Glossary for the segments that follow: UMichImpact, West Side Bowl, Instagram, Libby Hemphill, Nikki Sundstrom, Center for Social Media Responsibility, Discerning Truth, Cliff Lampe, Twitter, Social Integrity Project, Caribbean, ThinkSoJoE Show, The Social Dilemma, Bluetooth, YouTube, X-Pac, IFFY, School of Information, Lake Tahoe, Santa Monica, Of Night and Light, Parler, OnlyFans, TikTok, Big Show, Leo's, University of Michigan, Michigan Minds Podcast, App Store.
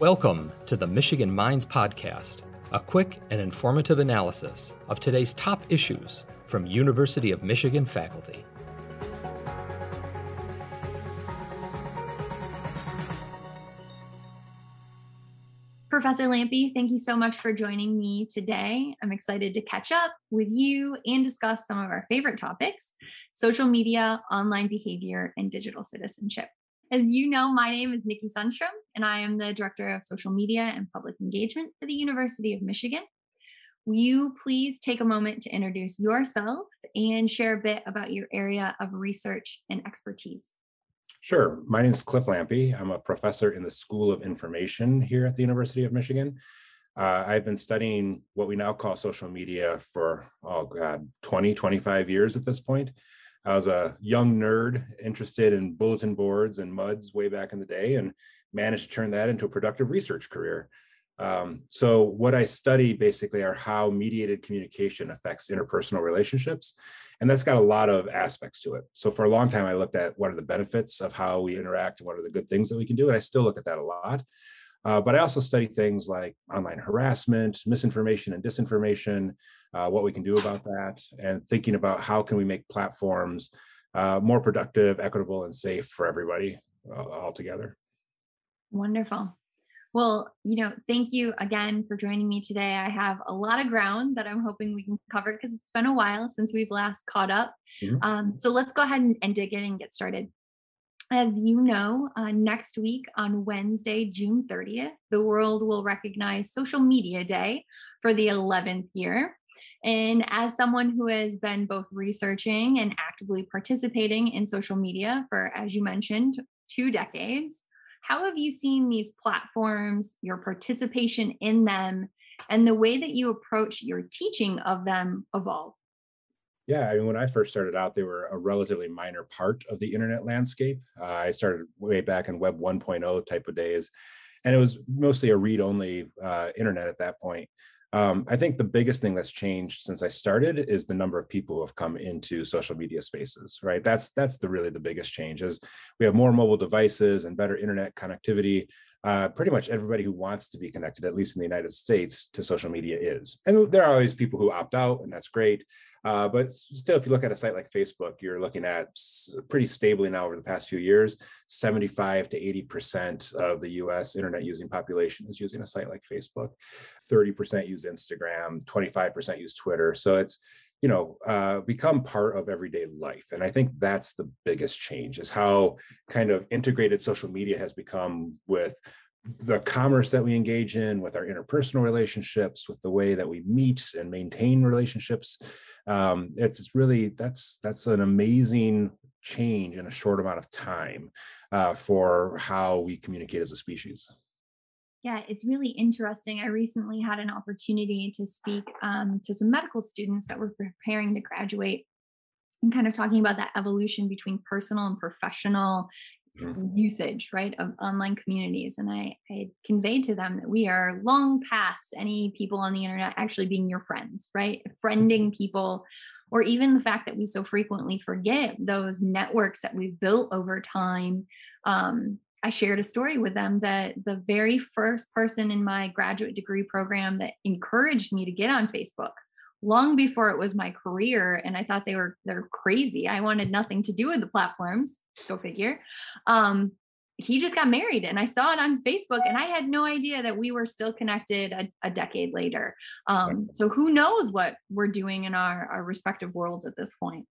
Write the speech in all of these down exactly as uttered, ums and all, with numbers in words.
Welcome to the Michigan Minds Podcast, a quick and informative analysis of today's top issues from University of Michigan faculty. Professor Lampe, thank you so much for joining me today. I'm excited to catch up with you and discuss some of our favorite topics: social media, online behavior, and digital citizenship. As you know, my name is Nikki Sundstrom, and I am the Director of Social Media and Public Engagement for the University of Michigan. Will you please take a moment to introduce yourself and share a bit about your area of research and expertise? Sure. My name is Cliff Lampe. I'm a professor in the School of Information here at the University of Michigan. Uh, I've been studying what we now call social media for, oh God, twenty, twenty-five years at this point. I was a young nerd interested in bulletin boards and MUDs way back in the day, and managed to turn that into a productive research career. Um, so what I study basically are how mediated communication affects interpersonal relationships, and that's got a lot of aspects to it. So for a long time, I looked at what are the benefits of how we interact and what are the good things that we can do, and I still look at that a lot. Uh, but I also study things like online harassment, misinformation and disinformation, uh, what we can do about that, and thinking about how can we make platforms uh, more productive, equitable, and safe for everybody uh, altogether. Wonderful. Well, you know, thank you again for joining me today. I have a lot of ground that I'm hoping we can cover because it's been a while since we've last caught up. Mm-hmm. Um, so let's go ahead and, and dig in and get started. As you know, uh, next week on Wednesday, June thirtieth, the world will recognize Social Media Day for the eleventh year. And as someone who has been both researching and actively participating in social media for, as you mentioned, two decades, how have you seen these platforms, your participation in them, and the way that you approach your teaching of them evolve? Yeah, I mean, when I first started out, they were a relatively minor part of the internet landscape. Uh, I started way back in Web one point oh type of days, and it was mostly a read-only uh, internet at that point. Um, I think the biggest thing that's changed since I started is the number of people who have come into social media spaces, right? That's that's the really the biggest change is we have more mobile devices and better internet connectivity. Uh, pretty much everybody who wants to be connected, at least in the United States, to social media is. And there are always people who opt out, and that's great. Uh, but still, if you look at a site like Facebook, you're looking at pretty stably now over the past few years, seventy-five to eighty percent of the U S internet using population is using a site like Facebook. thirty percent use Instagram, twenty-five percent use Twitter. So it's, you know, uh, become part of everyday life. And I think that's the biggest change is how kind of integrated social media has become with the commerce that we engage in, with our interpersonal relationships, with the way that we meet and maintain relationships. Um, it's really, that's that's an amazing change in a short amount of time uh, for how we communicate as a species. Yeah, it's really interesting. I recently had an opportunity to speak um, to some medical students that were preparing to graduate and kind of talking about that evolution between personal and professional mm-hmm. usage, right, of online communities. And I, I conveyed to them that we are long past any people on the internet actually being your friends, right? Friending people, or even the fact that we so frequently forget those networks that we've built over time. Um, I shared a story with them that the very first person in my graduate degree program that encouraged me to get on Facebook, long before it was my career, and I thought they were they're crazy. I wanted nothing to do with the platforms. Go figure. Um, he just got married, and I saw it on Facebook, and I had no idea that we were still connected a, a decade later. Um, so who knows what we're doing in our, our respective worlds at this point.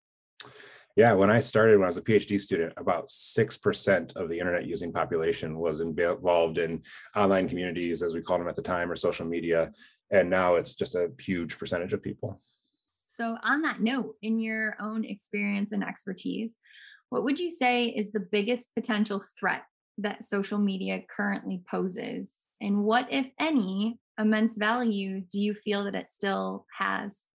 Yeah, when I started, when I was a PhD student, about six percent of the internet using population was involved in online communities, as we called them at the time, or social media. And now it's just a huge percentage of people. So on that note, in your own experience and expertise, what would you say is the biggest potential threat that social media currently poses? And what, if any, immense value do you feel that it still has?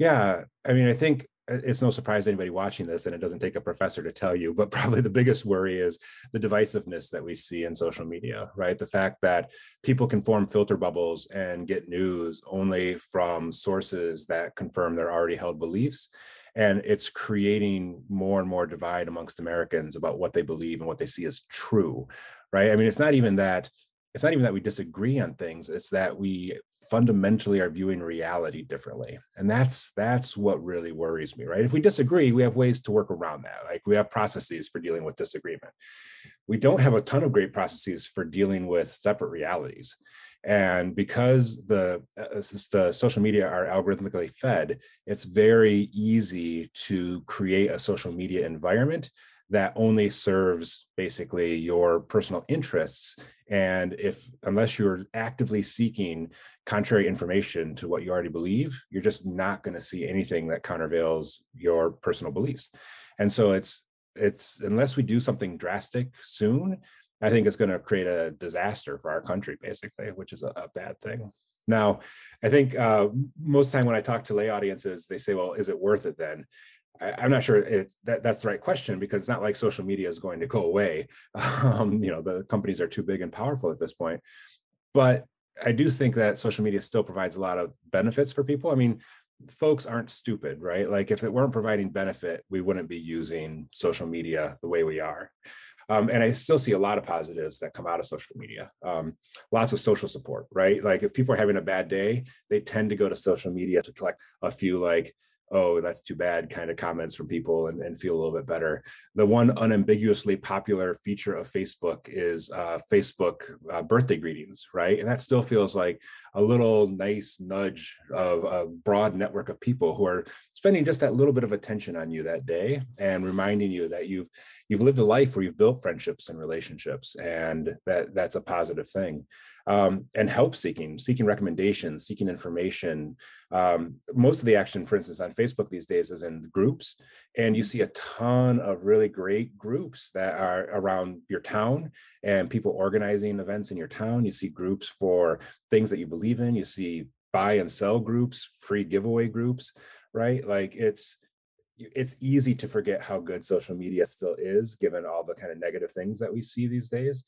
Yeah, I mean, I think it's no surprise to anybody watching this, and it doesn't take a professor to tell you, but probably the biggest worry is the divisiveness that we see in social media, right? The fact that people can form filter bubbles and get news only from sources that confirm their already held beliefs. And it's creating more and more divide amongst Americans about what they believe and what they see as true, right? I mean, it's not even that, it's not even that we disagree on things, it's that we fundamentally are viewing reality differently. And that's that's what really worries me, right? If we disagree, we have ways to work around that. Like, we have processes for dealing with disagreement. We don't have a ton of great processes for dealing with separate realities. And because the, the social media are algorithmically fed, it's very easy to create a social media environment that only serves basically your personal interests. And if, unless you're actively seeking contrary information to what you already believe, you're just not going to see anything that countervails your personal beliefs. And so it's, it's, unless we do something drastic soon, I think it's going to create a disaster for our country, basically, which is a, a bad thing. Now, I think uh, most of the time when I talk to lay audiences, they say, well, is it worth it then? I, I'm not sure it's, that, that's the right question, because it's not like social media is going to go away. Um, you know, the companies are too big and powerful at this point. But I do think that social media still provides a lot of benefits for people. I mean, folks aren't stupid, right? Like, if it weren't providing benefit, we wouldn't be using social media the way we are. Um, and I still see a lot of positives that come out of social media. Um, lots of social support, right? Like, if people are having a bad day, they tend to go to social media to collect a few like, oh, that's too bad kind of comments from people and, and feel a little bit better. The one unambiguously popular feature of Facebook is uh, Facebook uh, birthday greetings, right? And that still feels like a little nice nudge of a broad network of people who are spending just that little bit of attention on you that day and reminding you that you've you've lived a life where you've built friendships and relationships, and that that's a positive thing. Um, and help seeking, seeking recommendations, seeking information. Um, most of the action, for instance, on Facebook these days is in groups, and you see a ton of really great groups that are around your town and people organizing events in your town. You see groups for things that you believe in. You see buy and sell groups, free giveaway groups, right? Like, it's it's easy to forget how good social media still is, given all the kind of negative things that we see these days.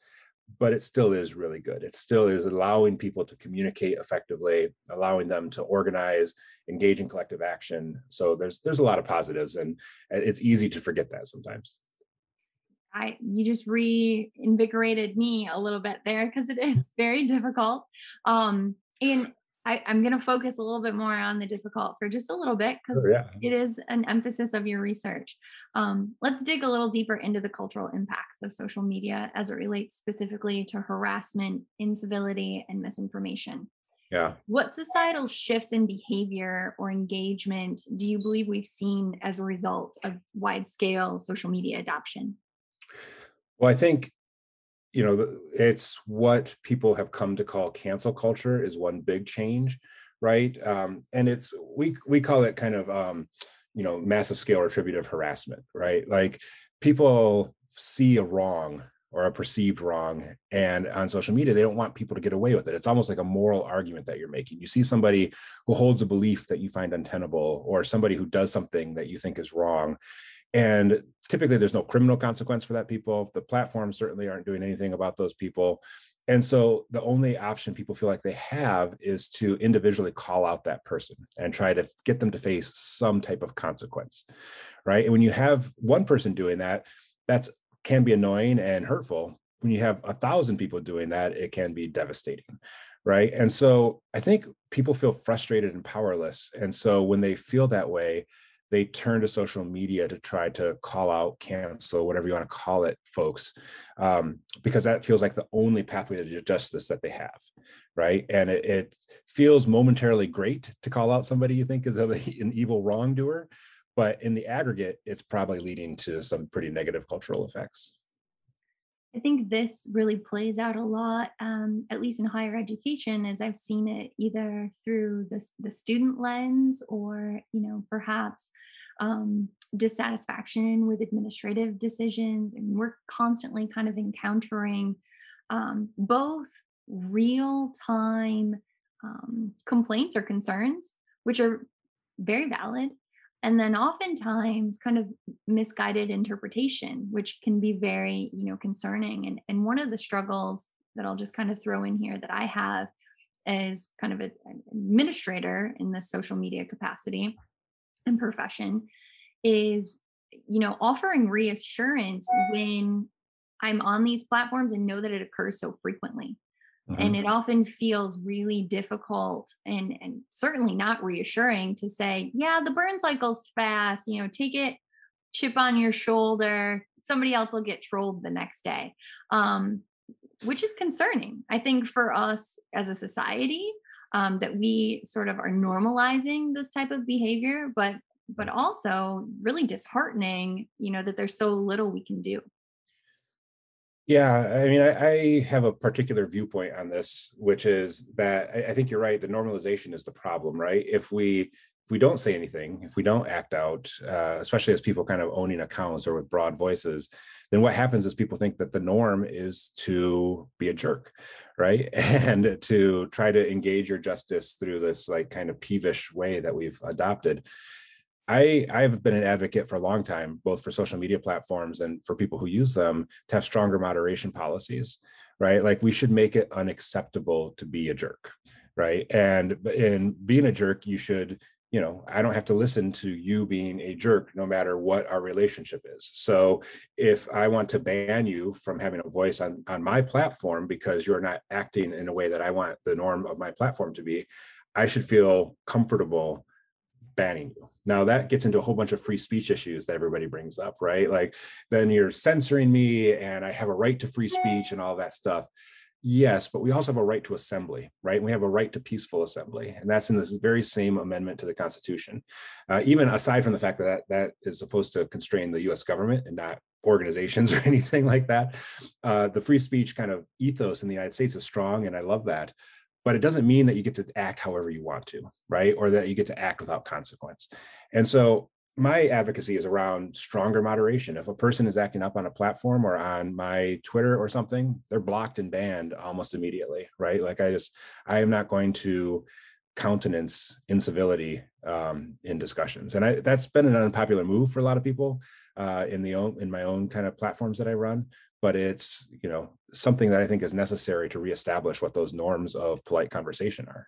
But it still is really good. It still is allowing people to communicate effectively, allowing them to organize, engage in collective action. So there's there's a lot of positives, and it's easy to forget that sometimes. I you just reinvigorated me a little bit there, because it is very difficult. Um, and I, I'm going to focus a little bit more on the difficult for just a little bit, because oh, yeah. it is an emphasis of your research. Um, let's dig a little deeper into the cultural impacts of social media as it relates specifically to harassment, incivility, and misinformation. Yeah. What societal shifts in behavior or engagement do you believe we've seen as a result of wide-scale social media adoption? Well, I think you know, it's what people have come to call cancel culture is one big change, right? Um, and it's we we call it kind of um, you know, massive scale retributive harassment, right? Like, people see a wrong or a perceived wrong, and on social media, they don't want people to get away with it. It's almost like a moral argument that you're making. You see somebody who holds a belief that you find untenable, or somebody who does something that you think is wrong. And typically there's no criminal consequence for that people. The platforms certainly aren't doing anything about those people. And so the only option people feel like they have is to individually call out that person and try to get them to face some type of consequence, right? And when you have one person doing that, that's can be annoying and hurtful. When you have a thousand people doing that, it can be devastating, right? And so I think people feel frustrated and powerless. And so when they feel that way, they turn to social media to try to call out, cancel, whatever you want to call it, folks, um, because that feels like the only pathway to justice that they have, right? And it, it feels momentarily great to call out somebody you think is a, an evil wrongdoer, but in the aggregate, it's probably leading to some pretty negative cultural effects. I think this really plays out a lot, um, at least in higher education, as I've seen it either through the, the student lens or, you know, perhaps um, dissatisfaction with administrative decisions. And we're constantly kind of encountering um, both real-time um, complaints or concerns, which are very valid, and then oftentimes kind of misguided interpretation, which can be very, you know, concerning. And, and one of the struggles that I'll just kind of throw in here that I have as kind of a, an administrator in the social media capacity and profession is, you know, offering reassurance when I'm on these platforms and know that it occurs so frequently. Uh-huh. And it often feels really difficult and, and certainly not reassuring to say, yeah, the burn cycle's fast, you know, take it, chip on your shoulder, somebody else will get trolled the next day, um, which is concerning, I think, for us as a society, um, that we sort of are normalizing this type of behavior, but but also really disheartening, you know, that there's so little we can do. Yeah, I mean, I, I have a particular viewpoint on this, which is that I, I think you're right. The normalization is the problem, right? If we if we don't say anything, if we don't act out, uh, especially as people kind of owning accounts or with broad voices, then what happens is people think that the norm is to be a jerk, right? And to try to engage your justice through this like kind of peevish way that we've adopted. I, I've been an advocate for a long time, both for social media platforms and for people who use them, to have stronger moderation policies, right? Like we should make it unacceptable to be a jerk, right? And in being a jerk, you should, you know, I don't have to listen to you being a jerk no matter what our relationship is. So if I want to ban you from having a voice on, on my platform because you're not acting in a way that I want the norm of my platform to be, I should feel comfortable banning you. Now that gets into a whole bunch of free speech issues that everybody brings up, right? Like then you're censoring me and I have a right to free speech and all that stuff. Yes, but we also have a right to assembly, right? We have a right to peaceful assembly. And that's in this very same amendment to the Constitution. Uh, even aside from the fact that, that that is supposed to constrain the U S government and not organizations or anything like that. Uh, the free speech kind of ethos in the United States is strong, and I love that. But it doesn't mean that you get to act however you want to, right? Or that you get to act without consequence. And so my advocacy is around stronger moderation. If a person is acting up on a platform or on my Twitter or something, they're blocked and banned almost immediately, right? Like I just, I am not going to countenance incivility um, in discussions. And I, that's been an unpopular move for a lot of people uh, in the own, in my own kind of platforms that I run. But it's, you know, something that I think is necessary to reestablish what those norms of polite conversation are.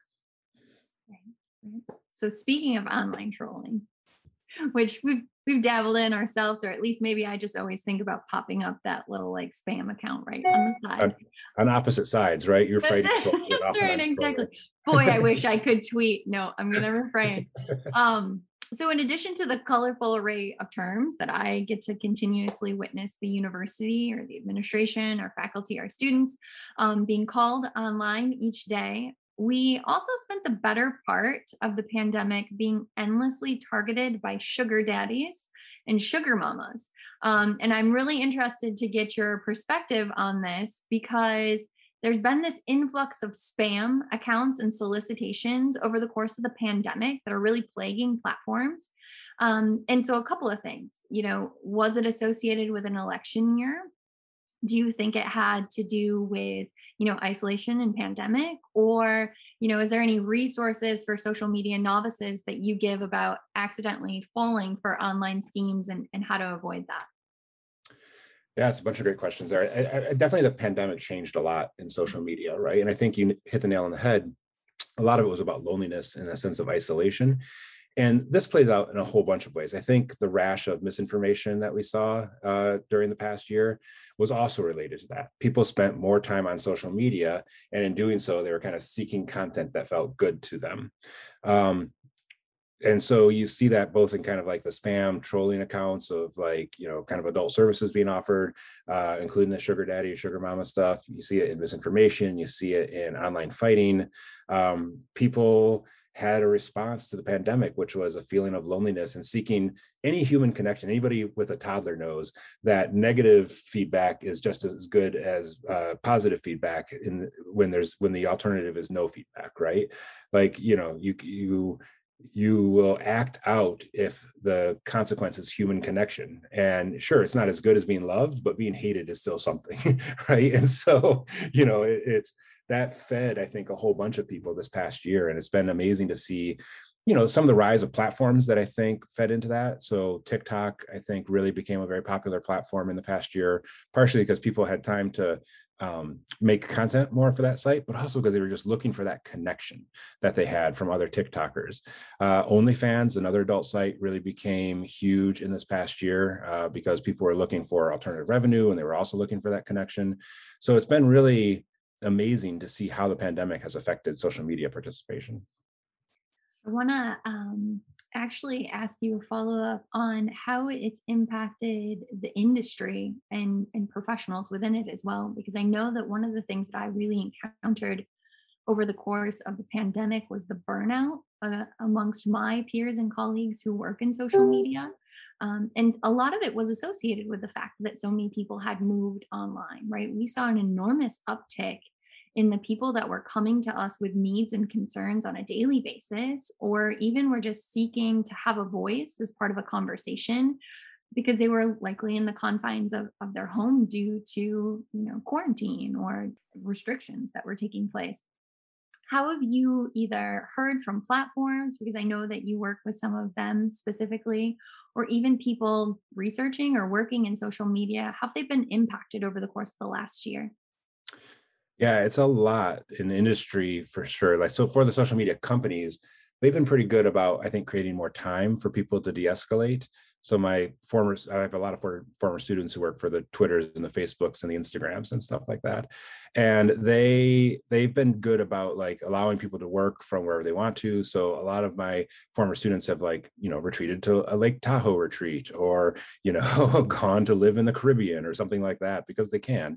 So speaking of online trolling, which we've we've dabbled in ourselves, or at least maybe I just always think about popping up that little like spam account right on the side. On, on opposite sides, right? You're afraid. That's, to it. That's right, exactly. Boy, I wish I could tweet. No, I'm gonna refrain. Um, So in addition to the colorful array of terms that I get to continuously witness the university or the administration, our faculty, our students um, being called online each day, we also spent the better part of the pandemic being endlessly targeted by sugar daddies and sugar mamas. Um, and I'm really interested to get your perspective on this because there's been this influx of spam accounts and solicitations over the course of the pandemic that are really plaguing platforms. Um, and so a couple of things, you know, was it associated with an election year? Do you think it had to do with, you know, isolation and pandemic? Or, you know, is there any resources for social media novices that you give about accidentally falling for online schemes and, and how to avoid that? Yeah, it's a bunch of great questions there. I, I, definitely the pandemic changed a lot in social media, right? And I think you hit the nail on the head. A lot of it was about loneliness and a sense of isolation. And this plays out in a whole bunch of ways. I think the rash of misinformation that we saw uh, during the past year was also related to that. People spent more time on social media, and in doing so, they were kind of seeking content that felt good to them. Um, And so you see that both in kind of like the spam trolling accounts of like, you know, kind of adult services being offered, uh, including the sugar daddy, sugar mama stuff. You see it in misinformation. You see it in online fighting. Um, people had a response to the pandemic, which was a feeling of loneliness and seeking any human connection. Anybody with a toddler knows that negative feedback is just as good as uh, positive feedback in when there's when the alternative is no feedback, right? Like, you know, you you. you will act out if the consequence is human connection. And sure, it's not as good as being loved, but being hated is still something, right? And so, you know, it, it's that fed, I think, a whole bunch of people this past year. And it's been amazing to see you know, some of the rise of platforms that I think fed into that. So TikTok, I think, really became a very popular platform in the past year, partially because people had time to um, make content more for that site, but also because they were just looking for that connection that they had from other TikTokers. Uh, OnlyFans, another adult site, really became huge in this past year uh, because people were looking for alternative revenue, and they were also looking for that connection. So it's been really amazing to see how the pandemic has affected social media participation. I want to um, actually ask you a follow-up on how it's impacted the industry and, and professionals within it as well, because I know that one of the things that I really encountered over the course of the pandemic was the burnout uh, amongst my peers and colleagues who work in social media. Um, and a lot of it was associated with the fact that so many people had moved online, right? We saw an enormous uptick in the people that were coming to us with needs and concerns on a daily basis, or even were just seeking to have a voice as part of a conversation because they were likely in the confines of, of their home due to, you know, quarantine or restrictions that were taking place. How have you either heard from platforms, because I know that you work with some of them specifically, or even people researching or working in social media, how have they been impacted over the course of the last year? Yeah, it's a lot in the industry for sure. Like, so for the social media companies, they've been pretty good about, I think, creating more time for people to de-escalate. So my former, I have a lot of former students who work for the Twitters and the Facebooks and the Instagrams and stuff like that. And they, they've been good about like allowing people to work from wherever they want to. So a lot of my former students have like, you know, retreated to a Lake Tahoe retreat, or, you know, gone to live in the Caribbean or something like that because they can.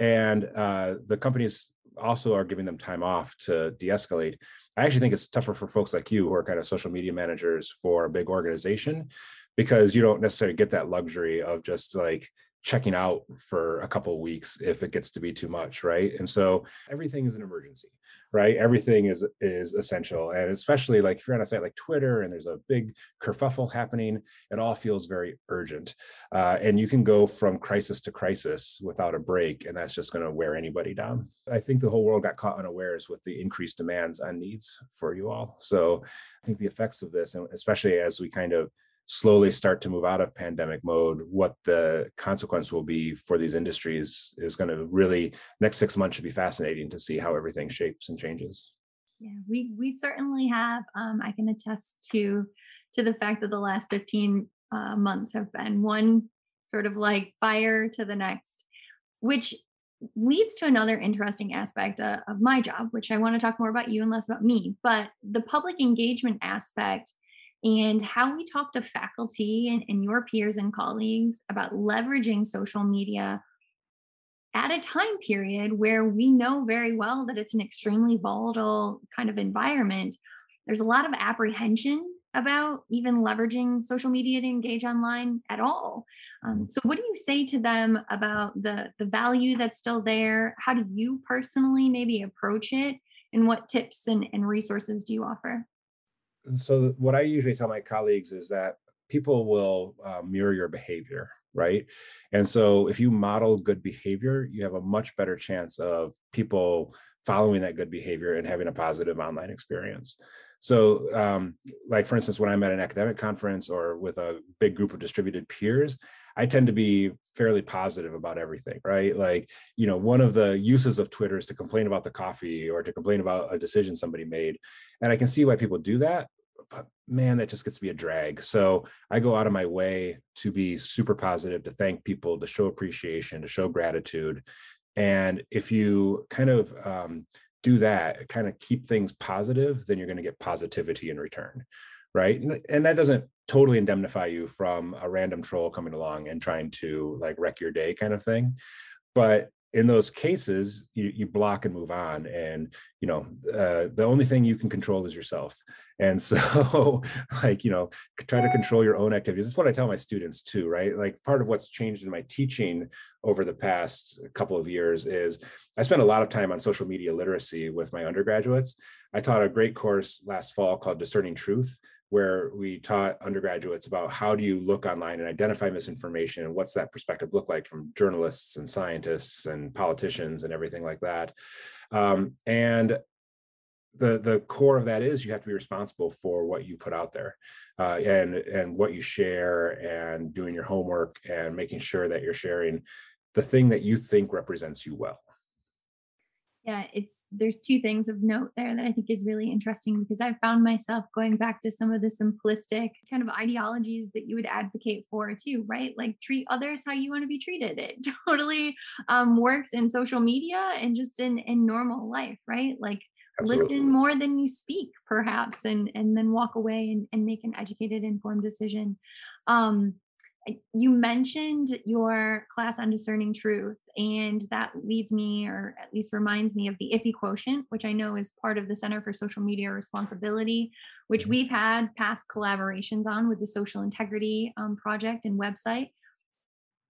And uh, the companies also are giving them time off to de-escalate. I actually think it's tougher for folks like you who are kind of social media managers for a big organization, because you don't necessarily get that luxury of just like checking out for a couple of weeks if it gets to be too much, right? And so everything is an emergency, right? Everything is is essential. And especially like if you're on a site like Twitter and there's a big kerfuffle happening, it all feels very urgent. Uh, and you can go from crisis to crisis without a break, and that's just going to wear anybody down. I think the whole world got caught unawares with the increased demands on needs for you all. So I think the effects of this, and especially as we kind of slowly start to move out of pandemic mode, what the consequence will be for these industries is going to really, next six months should be fascinating to see how everything shapes and changes. Yeah, we we certainly have, um, I can attest to, to the fact that the last fifteen uh, months have been one sort of like fire to the next, which leads to another interesting aspect uh, of my job, which I want to talk more about you and less about me, but the public engagement aspect and how we talk to faculty and, and your peers and colleagues about leveraging social media at a time period where we know very well that it's an extremely volatile kind of environment. There's a lot of apprehension about even leveraging social media to engage online at all. Um, so what do you say to them about the, the value that's still there? How do you personally maybe approach it? And what tips and, and resources do you offer? So what I usually tell my colleagues is that people will uh, mirror your behavior, right? And so if you model good behavior, you have a much better chance of people following that good behavior and having a positive online experience. So um, like, for instance, when I'm at an academic conference or with a big group of distributed peers, I tend to be fairly positive about everything, right? Like, you know, one of the uses of Twitter is to complain about the coffee or to complain about a decision somebody made. And I can see why people do that, but man, that just gets to be a drag. So I go out of my way to be super positive, to thank people, to show appreciation, to show gratitude. And if you kind of um, do that, kind of keep things positive, then you're going to get positivity in return, right? And that doesn't totally indemnify you from a random troll coming along and trying to like wreck your day kind of thing. But in those cases, you, you block and move on. And, you know, uh, the only thing you can control is yourself. And so like, you know, try to control your own activities. That's what I tell my students too, right? Like part of what's changed in my teaching over the past couple of years is I spent a lot of time on social media literacy with my undergraduates. I taught a great course last fall called Discerning Truth, where we taught undergraduates about how do you look online and identify misinformation and what's that perspective look like from journalists and scientists and politicians and everything like that. Um, and the the core of that is you have to be responsible for what you put out there, uh, and and what you share, and doing your homework and making sure that you're sharing the thing that you think represents you well. Yeah, it's there's two things of note there that I think is really interesting, because I found myself going back to some of the simplistic kind of ideologies that you would advocate for too, right? Like treat others how you want to be treated. It totally um, works in social media and just in, in normal life, right? Like absolutely. Listen more than you speak perhaps, and, and then walk away and, and make an educated, informed decision. Um, You mentioned your class on Discerning Truth, and that leads me, or at least reminds me, of the I F F Y Quotient, which I know is part of the Center for Social Media Responsibility, which we've had past collaborations on with the Social Integrity um, Project and website.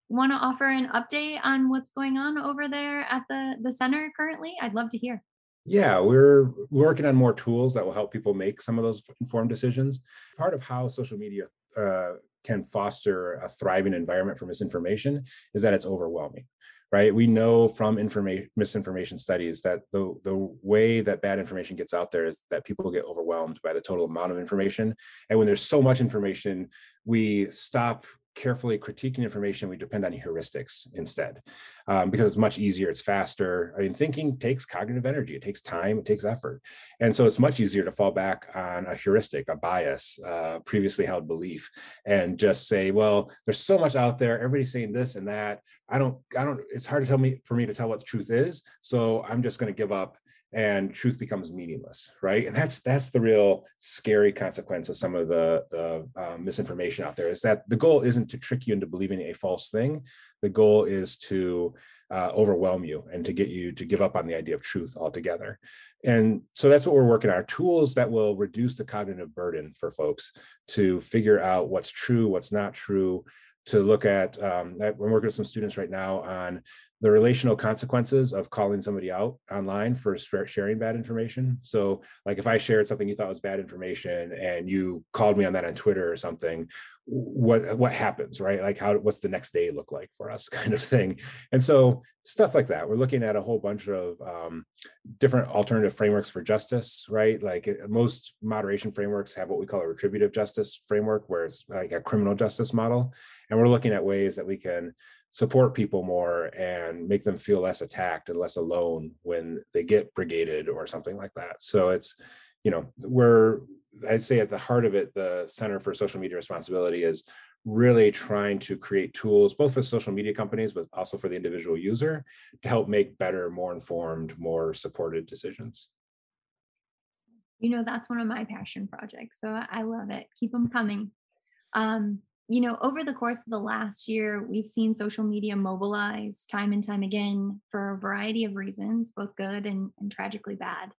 Want to offer an update on what's going on over there at the, the center currently? I'd love to hear. Yeah, we're working on more tools that will help people make some of those informed decisions. Part of how social media uh, can foster a thriving environment for misinformation is that it's overwhelming, right? We know from informa- misinformation studies that the, the way that bad information gets out there is that people get overwhelmed by the total amount of information. And when there's so much information, we stop carefully critiquing information. We depend on heuristics instead, um, because it's much easier, it's faster. I mean, thinking takes cognitive energy, it takes time, it takes effort. And so it's much easier to fall back on a heuristic, a bias, uh, previously held belief, and just say, well, there's so much out there, everybody's saying this and that. I don't, I don't, it's hard to tell me, for me to tell what the truth is. So I'm just gonna give up, and truth becomes meaningless, right? And that's that's the real scary consequence of some of the, the uh, misinformation out there, is that the goal isn't to trick you into believing a false thing. The goal is to uh, overwhelm you and to get you to give up on the idea of truth altogether. And so that's what we're working on, tools that will reduce the cognitive burden for folks to figure out what's true, what's not true, to look at, um, I'm working with some students right now on the relational consequences of calling somebody out online for sharing bad information. So like if I shared something you thought was bad information and you called me on that on Twitter or something, what what happens, right? Like how, what's the next day look like for us, kind of thing. And so stuff like that, we're looking at a whole bunch of um, different alternative frameworks for justice, right? Like most moderation frameworks have what we call a retributive justice framework, where it's like a criminal justice model. And we're looking at ways that we can support people more and make them feel less attacked and less alone when they get brigaded or something like that. So it's, you know, we're, I'd say at the heart of it, the Center for Social Media Responsibility is really trying to create tools, both for social media companies, but also for the individual user, to help make better, more informed, more supported decisions. You know, that's one of my passion projects, so I love it. Keep them coming. Um, You know, over the course of the last year, we've seen social media mobilize time and time again for a variety of reasons, both good and, and tragically bad.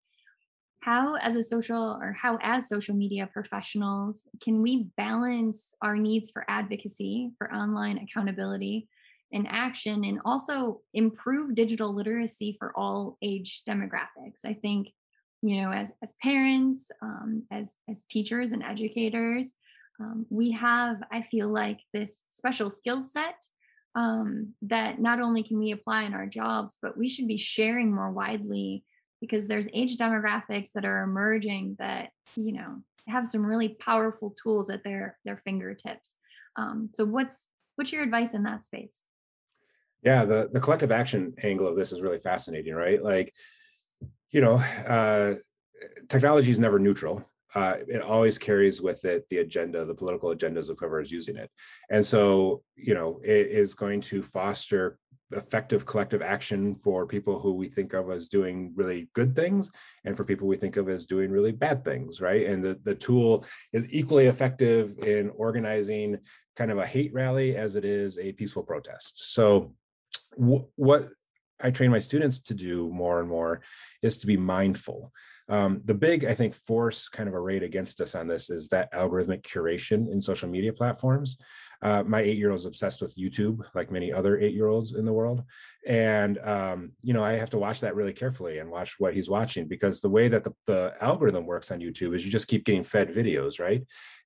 How as a social or how as social media professionals, can we balance our needs for advocacy, for online accountability and action, and also improve digital literacy for all age demographics? I think, you know, as, as parents, um, as, as teachers and educators, Um, we have, I feel like, this special skill set um, that not only can we apply in our jobs, but we should be sharing more widely, because there's age demographics that are emerging that, you know, have some really powerful tools at their their fingertips. Um, so what's what's your advice in that space? Yeah, the, the collective action angle of this is really fascinating, right? Like, you know, uh, technology is never neutral. Uh, it always carries with it the agenda, the political agendas of whoever is using it. And so, you know, it is going to foster effective collective action for people who we think of as doing really good things, and for people we think of as doing really bad things, right? And the, the tool is equally effective in organizing kind of a hate rally as it is a peaceful protest. So w- what I train my students to do more and more is to be mindful. Um, the big, I think, force kind of arrayed against us on this is that algorithmic curation in social media platforms. Uh, my eight-year-old is obsessed with YouTube, like many other eight-year-olds in the world. And, um, you know, I have to watch that really carefully and watch what he's watching, because the way that the, the algorithm works on YouTube is you just keep getting fed videos, right?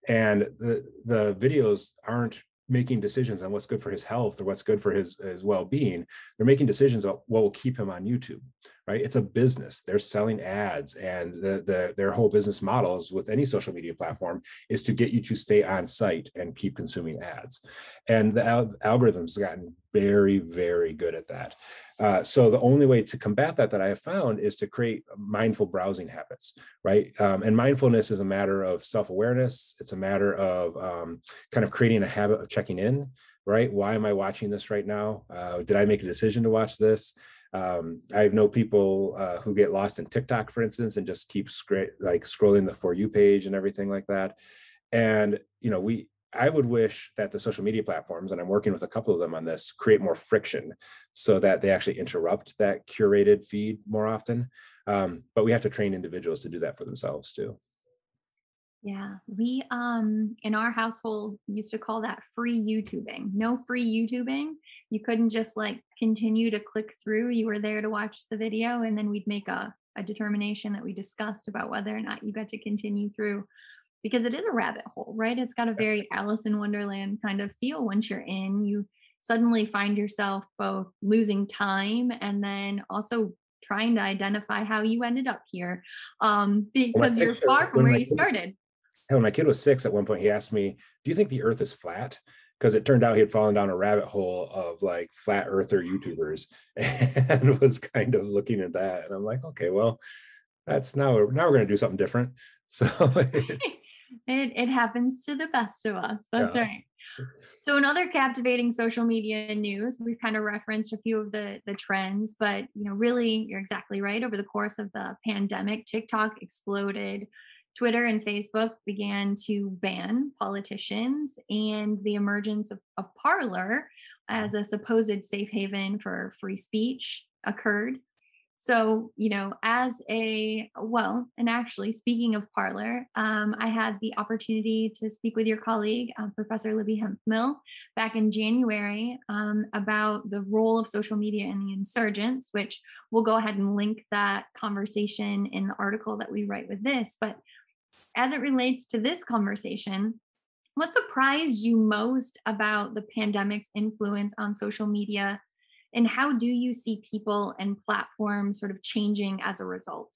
And the, the videos aren't making decisions on what's good for his health or what's good for his, his well-being. They're making decisions about what will keep him on YouTube, right? It's a business. They're selling ads, and the, the, their whole business models with any social media platform is to get you to stay on site and keep consuming ads. And the al- algorithms have gotten very, very good at that. Uh, so the only way to combat that that I have found is to create mindful browsing habits, right? Um, and mindfulness is a matter of self-awareness. It's a matter of um, kind of creating a habit of checking in, right? Why am I watching this right now? Uh, did I make a decision to watch this? Um, I know people uh, who get lost in TikTok, for instance, and just keep scr- like scrolling the For You page and everything like that. And, you know, we, I would wish that the social media platforms, and I'm working with a couple of them on this, create more friction so that they actually interrupt that curated feed more often. Um, but we have to train individuals to do that for themselves too. Yeah, we um, in our household used to call that free YouTubing. No free YouTubing. You couldn't just like continue to click through. You were there to watch the video, and then we'd make a, a determination that we discussed about whether or not you got to continue through, because it is a rabbit hole, right? It's got a very Alice in Wonderland kind of feel. Once you're in, you suddenly find yourself both losing time and then also trying to identify how you ended up here, um, because you're far from where you started. When my kid was six, at one point, he asked me, do you think the earth is flat? Because it turned out he had fallen down a rabbit hole of like flat earther YouTubers and was kind of looking at that. And I'm like, okay, well, that's now, now we're going to do something different. So it, it, it happens to the best of us. That's yeah. Right. So another captivating social media news, we've kind of referenced a few of the, the trends, but you know, really, you're exactly right. Over the course of the pandemic, TikTok exploded. Twitter and Facebook began to ban politicians, and the emergence of, of Parler as a supposed safe haven for free speech occurred. So, you know, as a, well, and actually speaking of Parler, um, I had the opportunity to speak with your colleague, uh, Professor Libby Hemphill, back in January um, about the role of social media in the insurgents, which we'll go ahead and link that conversation in the article that we write with this. But as it relates to this conversation, what surprised you most about the pandemic's influence on social media? And how do you see people and platforms sort of changing as a result?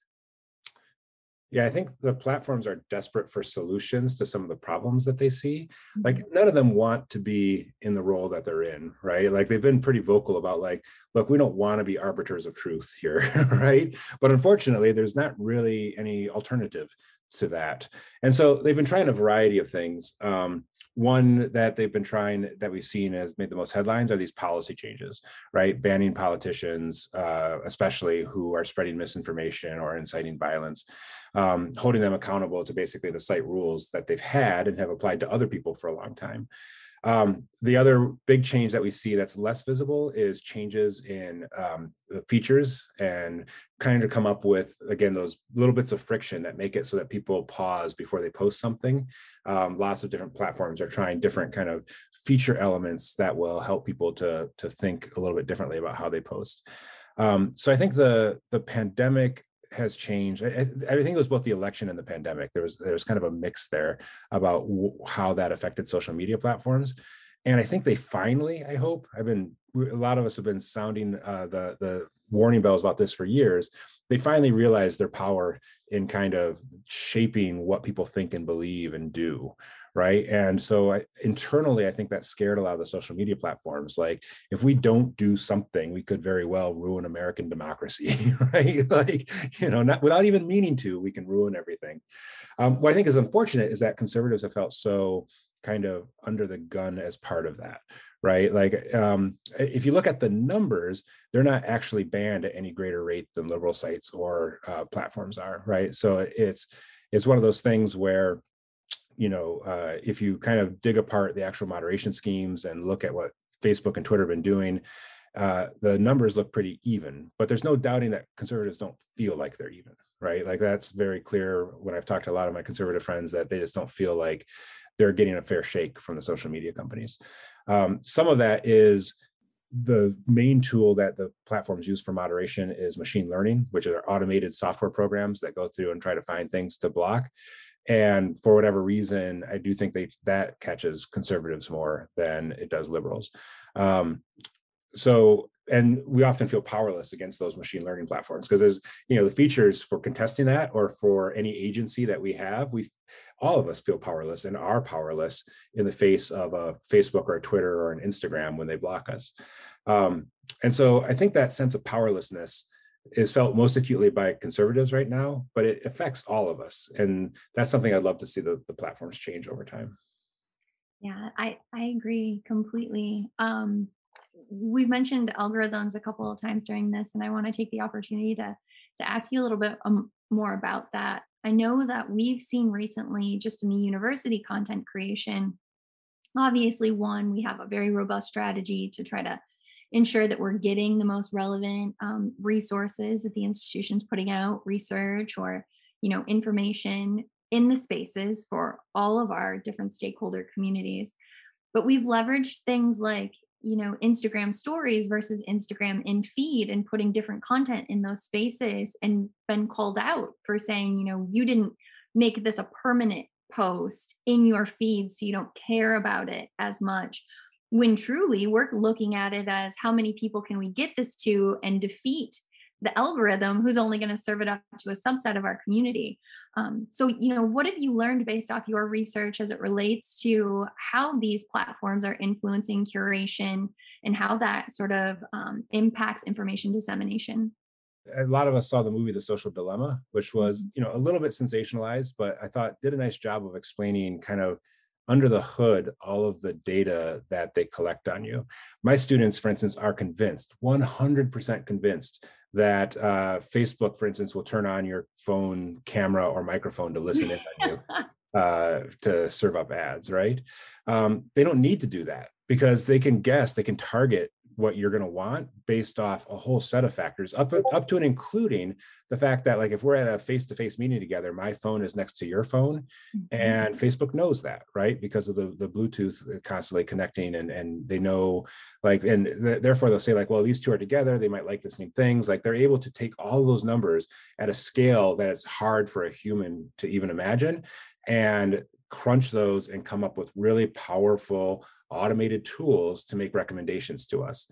Yeah, I think the platforms are desperate for solutions to some of the problems that they see. Like none of them want to be in the role that they're in, right? Like they've been pretty vocal about like, look, we don't want to be arbiters of truth here, right? But unfortunately, there's not really any alternative to that. And so they've been trying a variety of things. Um, one that they've been trying that we've seen has made the most headlines are these policy changes, right? Banning politicians, uh, especially who are spreading misinformation or inciting violence, um, holding them accountable to basically the site rules that they've had and have applied to other people for a long time. Um, the other big change that we see that's less visible is changes in um, the features and kind of come up with, again, those little bits of friction that make it so that people pause before they post something. Um, lots of different platforms are trying different kind of feature elements that will help people to, to think a little bit differently about how they post. Um, so I think the, the pandemic has changed. I, I think it was both the election and the pandemic. There was there was kind of a mix there about w- how that affected social media platforms. And I think they finally, I hope, I've been, a lot of us have been sounding uh, the, the warning bells about this for years. They finally realized their power in kind of shaping what people think and believe and do, right? And so I, internally, I think that scared a lot of the social media platforms. Like, if we don't do something, we could very well ruin American democracy, right? Like, you know, not without even meaning to, we can ruin everything. Um, what I think is unfortunate is that conservatives have felt so kind of under the gun as part of that, right? Like, um, if you look at the numbers, they're not actually banned at any greater rate than liberal sites or uh, platforms are, right? So it's it's one of those things where, you know, uh, if you kind of dig apart the actual moderation schemes and look at what Facebook and Twitter have been doing, uh, the numbers look pretty even, but there's no doubting that conservatives don't feel like they're even, right? Like that's very clear when I've talked to a lot of my conservative friends that they just don't feel like they're getting a fair shake from the social media companies. Um, some of that is the main tool that the platforms use for moderation is machine learning, which are automated software programs that go through and try to find things to block. And for whatever reason, I do think they, that catches conservatives more than it does liberals. Um, so And we often feel powerless against those machine learning platforms because there's, you know, the features for contesting that or for any agency that we have, we all of us feel powerless and are powerless in the face of a Facebook or a Twitter or an Instagram when they block us. Um, and so I think that sense of powerlessness is felt most acutely by conservatives right now, but it affects all of us. And that's something I'd love to see the, the platforms change over time. Yeah, I, I agree completely. Um, we've mentioned algorithms a couple of times during this, and I want to take the opportunity to, to ask you a little bit um, more about that. I know that we've seen recently, just in the university content creation, obviously one, we have a very robust strategy to try to ensure that we're getting the most relevant um, resources that the institution's putting out, research or, you know, information in the spaces for all of our different stakeholder communities. But we've leveraged things like, you know, Instagram stories versus Instagram in feed and putting different content in those spaces, and been called out for saying, you know, you didn't make this a permanent post in your feed, so you don't care about it as much. When truly we're looking at it as how many people can we get this to and defeat the algorithm who's only going to serve it up to a subset of our community. Um, so, you know, what have you learned based off your research as it relates to how these platforms are influencing curation and how that sort of um, impacts information dissemination? A lot of us saw the movie The Social Dilemma, which was, you know, a little bit sensationalized, but I thought did a nice job of explaining kind of under the hood, all of the data that they collect on you. My students, for instance, are convinced, one hundred percent convinced that uh, Facebook, for instance, will turn on your phone camera or microphone to listen in on you uh, to serve up ads, right? Um, they don't need to do that because they can guess, they can target what you're going to want based off a whole set of factors up, up to and including the fact that, like, if we're at a face-to-face meeting together, my phone is next to your phone, mm-hmm. and Facebook knows that, right? Because of the, the Bluetooth constantly connecting, and, and they know, like, and th- therefore they'll say, like, well, these two are together, they might like the same things. Like, they're able to take all those numbers at a scale that it's hard for a human to even imagine and crunch those and come up with really powerful automated tools to make recommendations to us.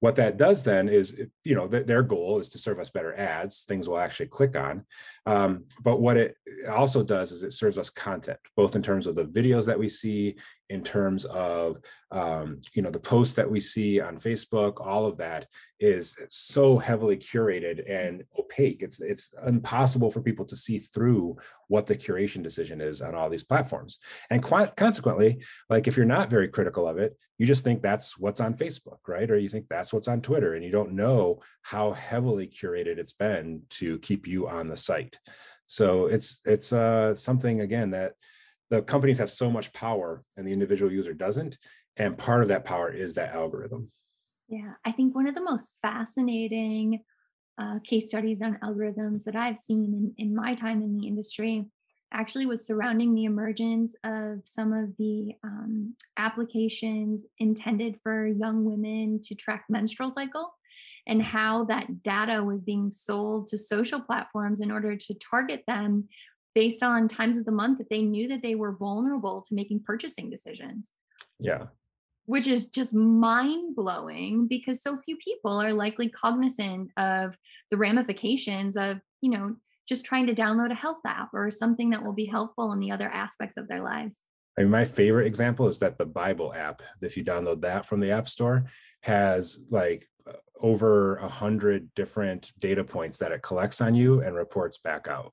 What that does then is, you know, th- their goal is to serve us better ads, things we'll actually click on. Um, but what it also does is it serves us content, both in terms of the videos that we see, in terms of, um, you know, the posts that we see on Facebook. All of that is so heavily curated and opaque. It's, it's impossible for people to see through what the curation decision is on all these platforms. And quite consequently, like, if you're not very critical of it, you just think that's what's on Facebook, right? Or you think that's what's on Twitter, and you don't know how heavily curated it's been to keep you on the site. So it's, it's uh, something, again, that the companies have so much power and the individual user doesn't. And part of that power is that algorithm. Yeah, I think one of the most fascinating uh, case studies on algorithms that I've seen in, in my time in the industry actually was surrounding the emergence of some of the um, applications intended for young women to track menstrual cycle, and how that data was being sold to social platforms in order to target them based on times of the month that they knew that they were vulnerable to making purchasing decisions. Yeah. Which is just mind blowing, because so few people are likely cognizant of the ramifications of, you know, just trying to download a health app or something that will be helpful in the other aspects of their lives. I mean, my favorite example is that the Bible app, if you download that from the App Store, has like over a hundred different data points that it collects on you and reports back out,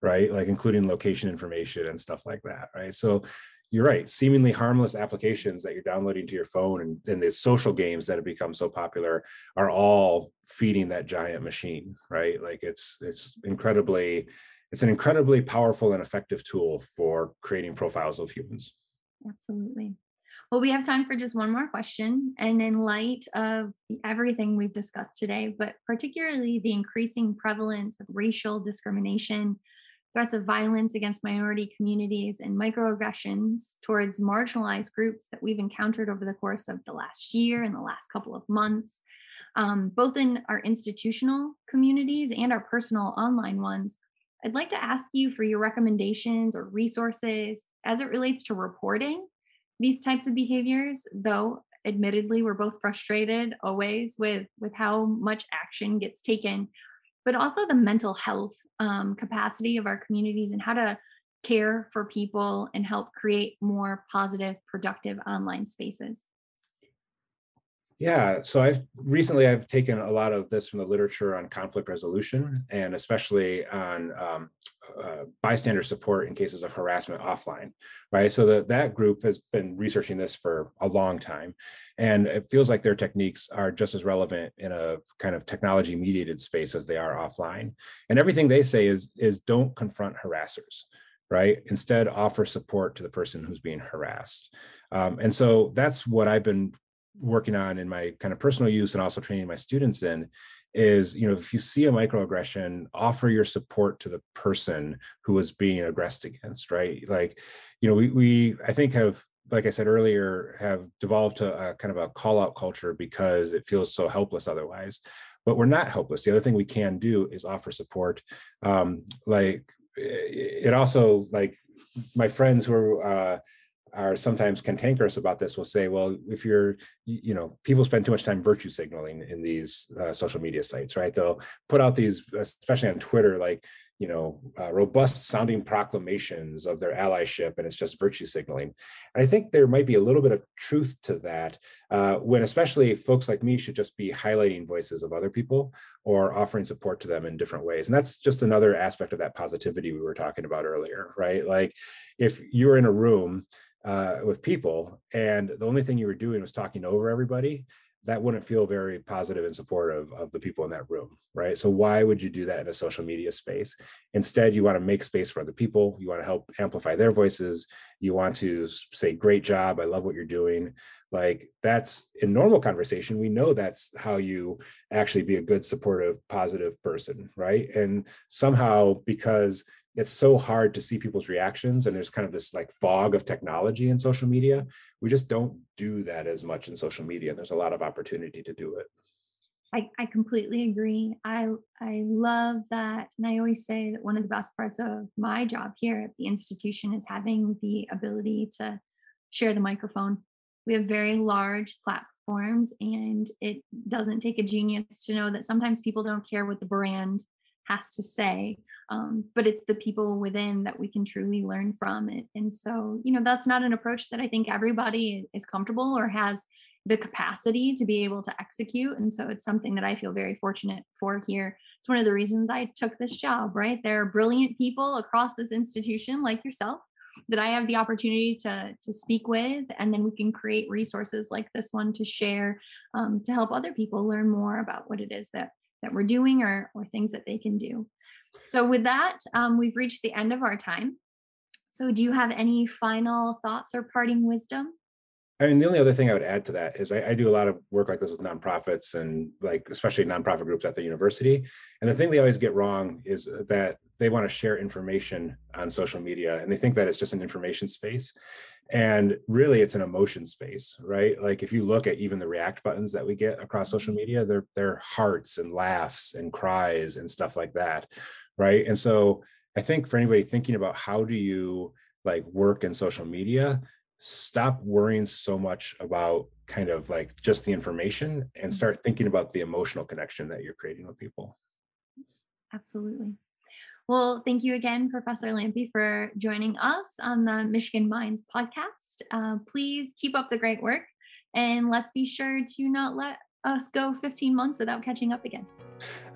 right? Like, including location information and stuff like that, right? So you're right, seemingly harmless applications that you're downloading to your phone and, and the social games that have become so popular are all feeding that giant machine, right? Like, it's it's incredibly, it's an incredibly powerful and effective tool for creating profiles of humans. Absolutely. Well, we have time for just one more question. And in light of everything we've discussed today, but particularly the increasing prevalence of racial discrimination, threats of violence against minority communities, and microaggressions towards marginalized groups that we've encountered over the course of the last year and the last couple of months, um, both in our institutional communities and our personal online ones, I'd like to ask you for your recommendations or resources as it relates to reporting these types of behaviors, though Admittedly, we're both frustrated always with, with how much action gets taken, but also the mental health um, capacity of our communities and how to care for people and help create more positive, productive online spaces. Yeah, so I've recently I've taken a lot of this from the literature on conflict resolution and especially on um, uh, bystander support in cases of harassment offline, right? So the, that group has been researching this for a long time, and it feels like their techniques are just as relevant in a kind of technology mediated space as they are offline. And everything they say is, is don't confront harassers, right? Instead, offer support to the person who's being harassed. Um, and so that's what I've been working on in my kind of personal use and also training my students in is, you know, if you see a microaggression, offer your support to the person who is being aggressed against, right? Like, you know, we, we I think have, like I said earlier, have devolved to a kind of a call out culture because it feels so helpless otherwise, but we're not helpless. The other thing we can do is offer support. Um, like it also, like my friends who are, uh, are sometimes cantankerous about this will say, well, if you're, you know, people spend too much time virtue signaling in these uh, social media sites, right? They'll put out these, especially on Twitter, like, you know, uh, robust sounding proclamations of their allyship, and it's just virtue signaling. And I think there might be a little bit of truth to that uh, when especially folks like me should just be highlighting voices of other people or offering support to them in different ways. And that's just another aspect of that positivity we were talking about earlier, right? Like if you're in a room Uh, with people, and the only thing you were doing was talking over everybody, that wouldn't feel very positive and supportive of the people in that room, right? So why would you do that in a social media space? Instead, you want to make space for other people. You want to help amplify their voices. You want to say, great job, I love what you're doing. Like that's in normal conversation, we know that's how you actually be a good, supportive, positive person, right? And somehow, because it's so hard to see people's reactions and there's kind of this like fog of technology in social media, we just don't do that as much in social media, and there's a lot of opportunity to do it. I, I completely agree. I I love that. And I always say that one of the best parts of my job here at the institution is having the ability to share the microphone. We have very large platforms, and it doesn't take a genius to know that sometimes people don't care what the brand has to say. Um, but it's the people within that we can truly learn from. And, and so, you know, that's not an approach that I think everybody is comfortable or has the capacity to be able to execute. And so it's something that I feel very fortunate for here. It's one of the reasons I took this job, right? There are brilliant people across this institution like yourself that I have the opportunity to, to speak with. And then we can create resources like this one to share, um, to help other people learn more about what it is that, that we're doing or, or things that they can do. So with that, um, we've reached the end of our time. So do you have any final thoughts or parting wisdom? I mean, the only other thing I would add to that is I, I do a lot of work like this with nonprofits and like especially nonprofit groups at the university. And the thing they always get wrong is that they want to share information on social media and they think that it's just an information space. And really, it's an emotion space, right? Like if you look at even the react buttons that we get across social media, they're, they're hearts and laughs and cries and stuff like that, right? And so I think for anybody thinking about how do you like work in social media, stop worrying so much about kind of like just the information and start thinking about the emotional connection that you're creating with people. Absolutely. Well, thank you again, Professor Lampe, for joining us on the Michigan Minds podcast. Uh, please keep up the great work, and let's be sure to not let us go fifteen months without catching up again.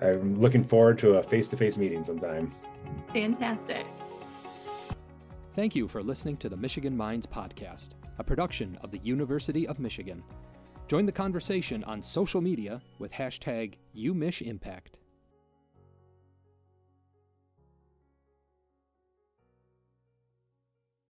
I'm looking forward to a face-to-face meeting sometime. Fantastic. Thank you for listening to the Michigan Minds podcast, a production of the University of Michigan. Join the conversation on social media with hashtag UMichImpact.